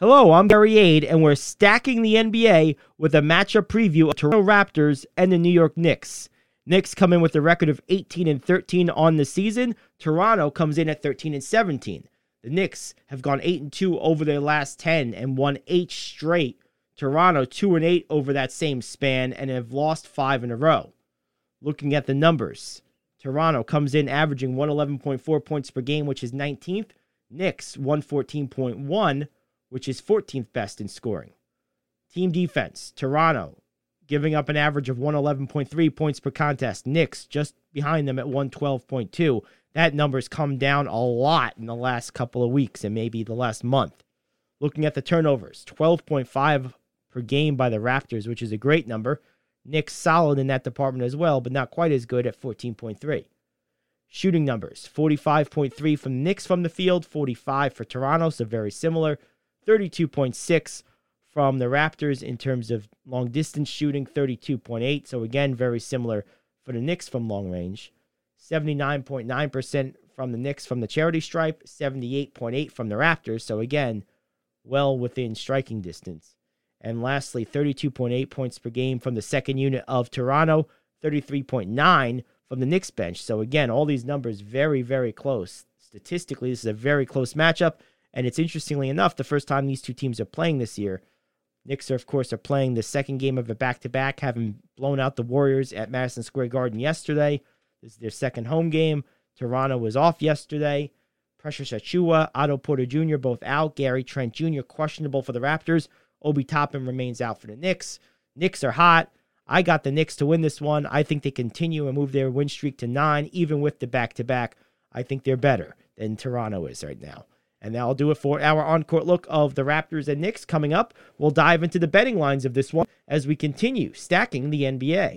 Hello, I'm Gary Aide, and we're stacking the NBA with a matchup preview of Toronto Raptors and the New York Knicks. Knicks come in with a record of 18-13 on the season. Toronto comes in at 13-17. The Knicks have gone 8-2 over their last 10 and won 8 straight. Toronto 2-8 over that same span and have lost 5 in a row. Looking at the numbers, Toronto comes in averaging 111.4 points per game, which is 19th. Knicks 114.1, which is 14th best in scoring. Team defense, Toronto giving up an average of 111.3 points per contest. Knicks just behind them at 112.2. That number's come down a lot in the last couple of weeks and maybe the last month. Looking at the turnovers, 12.5 per game by the Raptors, which is a great number. Knicks solid in that department as well, but not quite as good at 14.3. Shooting numbers, 45.3 from the Knicks from the field, 45 for Toronto, so very similar. 32.6 from the Raptors in terms of long-distance shooting, 32.8, so again, very similar for the Knicks from long range. 79.9% from the Knicks from the charity stripe, 78.8 from the Raptors, so again, well within striking distance. And lastly, 32.8 points per game from the second unit of Toronto, 33.9 from the Knicks bench. So again, all these numbers very, very close. Statistically, this is a very close matchup. And it's interestingly enough, the first time these two teams are playing this year. Knicks, of course, are playing the second game of a back-to-back, having blown out the Warriors at Madison Square Garden yesterday. This is their second home game. Toronto was off yesterday. Precious Achiuwa, Otto Porter Jr. both out. Gary Trent Jr. questionable for the Raptors. Obi Toppin remains out for the Knicks. Knicks are hot. I got the Knicks to win this one. I think they continue and move their win streak to 9, even with the back-to-back. I think they're better than Toronto is right now. And that'll do it for our on-court look of the Raptors and Knicks. Coming up, we'll dive into the betting lines of this one as we continue stacking the NBA.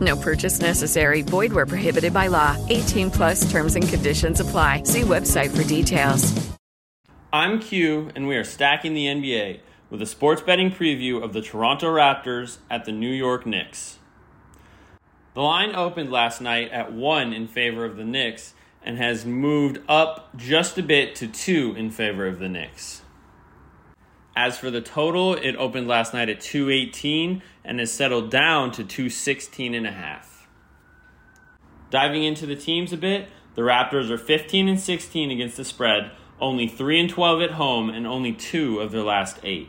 No purchase necessary. Void where prohibited by law. 18 plus terms and conditions apply. See website for details. I'm Q, and we are stacking the NBA with a sports betting preview of the Toronto Raptors at the New York Knicks. The line opened last night at 1 in favor of the Knicks and has moved up just a bit to 2 in favor of the Knicks. As for the total, it opened last night at 218 and has settled down to 216.5. Diving into the teams a bit, the Raptors are 15-16 against the spread, only 3-12 at home, and only 2 of their last 8.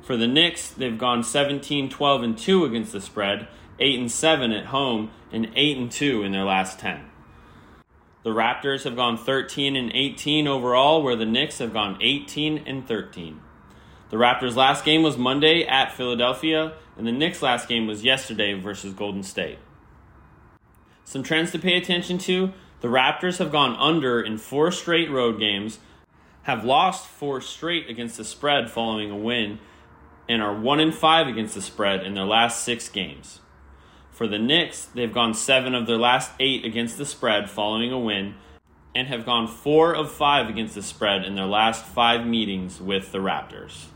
For the Knicks, they've gone 17-12-2 against the spread, 8-7 at home, and 8-2 in their last 10. The Raptors have gone 13-18 overall, where the Knicks have gone 18-13. The Raptors' last game was Monday at Philadelphia, and the Knicks' last game was yesterday versus Golden State. Some trends to pay attention to. The Raptors have gone under in 4 straight road games, have lost 4 straight against the spread following a win, and are 1-5 against the spread in their last 6 games. For the Knicks, they've gone 7 of their last 8 against the spread following a win, and have gone 4 of 5 against the spread in their last 5 meetings with the Raptors.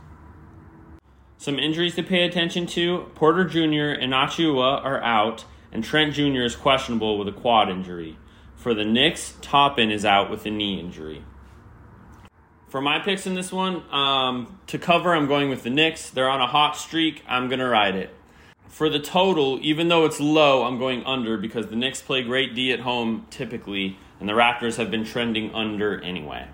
Some injuries to pay attention to. Porter Jr. and Achiuwa are out, and Trent Jr. is questionable with a quad injury. For the Knicks, Toppin is out with a knee injury. For my picks in this one, to cover, I'm going with the Knicks. They're on a hot streak. I'm going to ride it. For the total, even though it's low, I'm going under because the Knicks play great D at home typically, and the Raptors have been trending under anyway.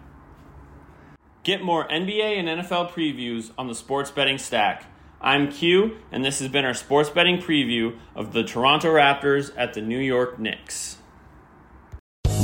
Get more NBA and NFL previews on the Sports Betting Stack. I'm Q, and this has been our sports betting preview of the Toronto Raptors at the New York Knicks.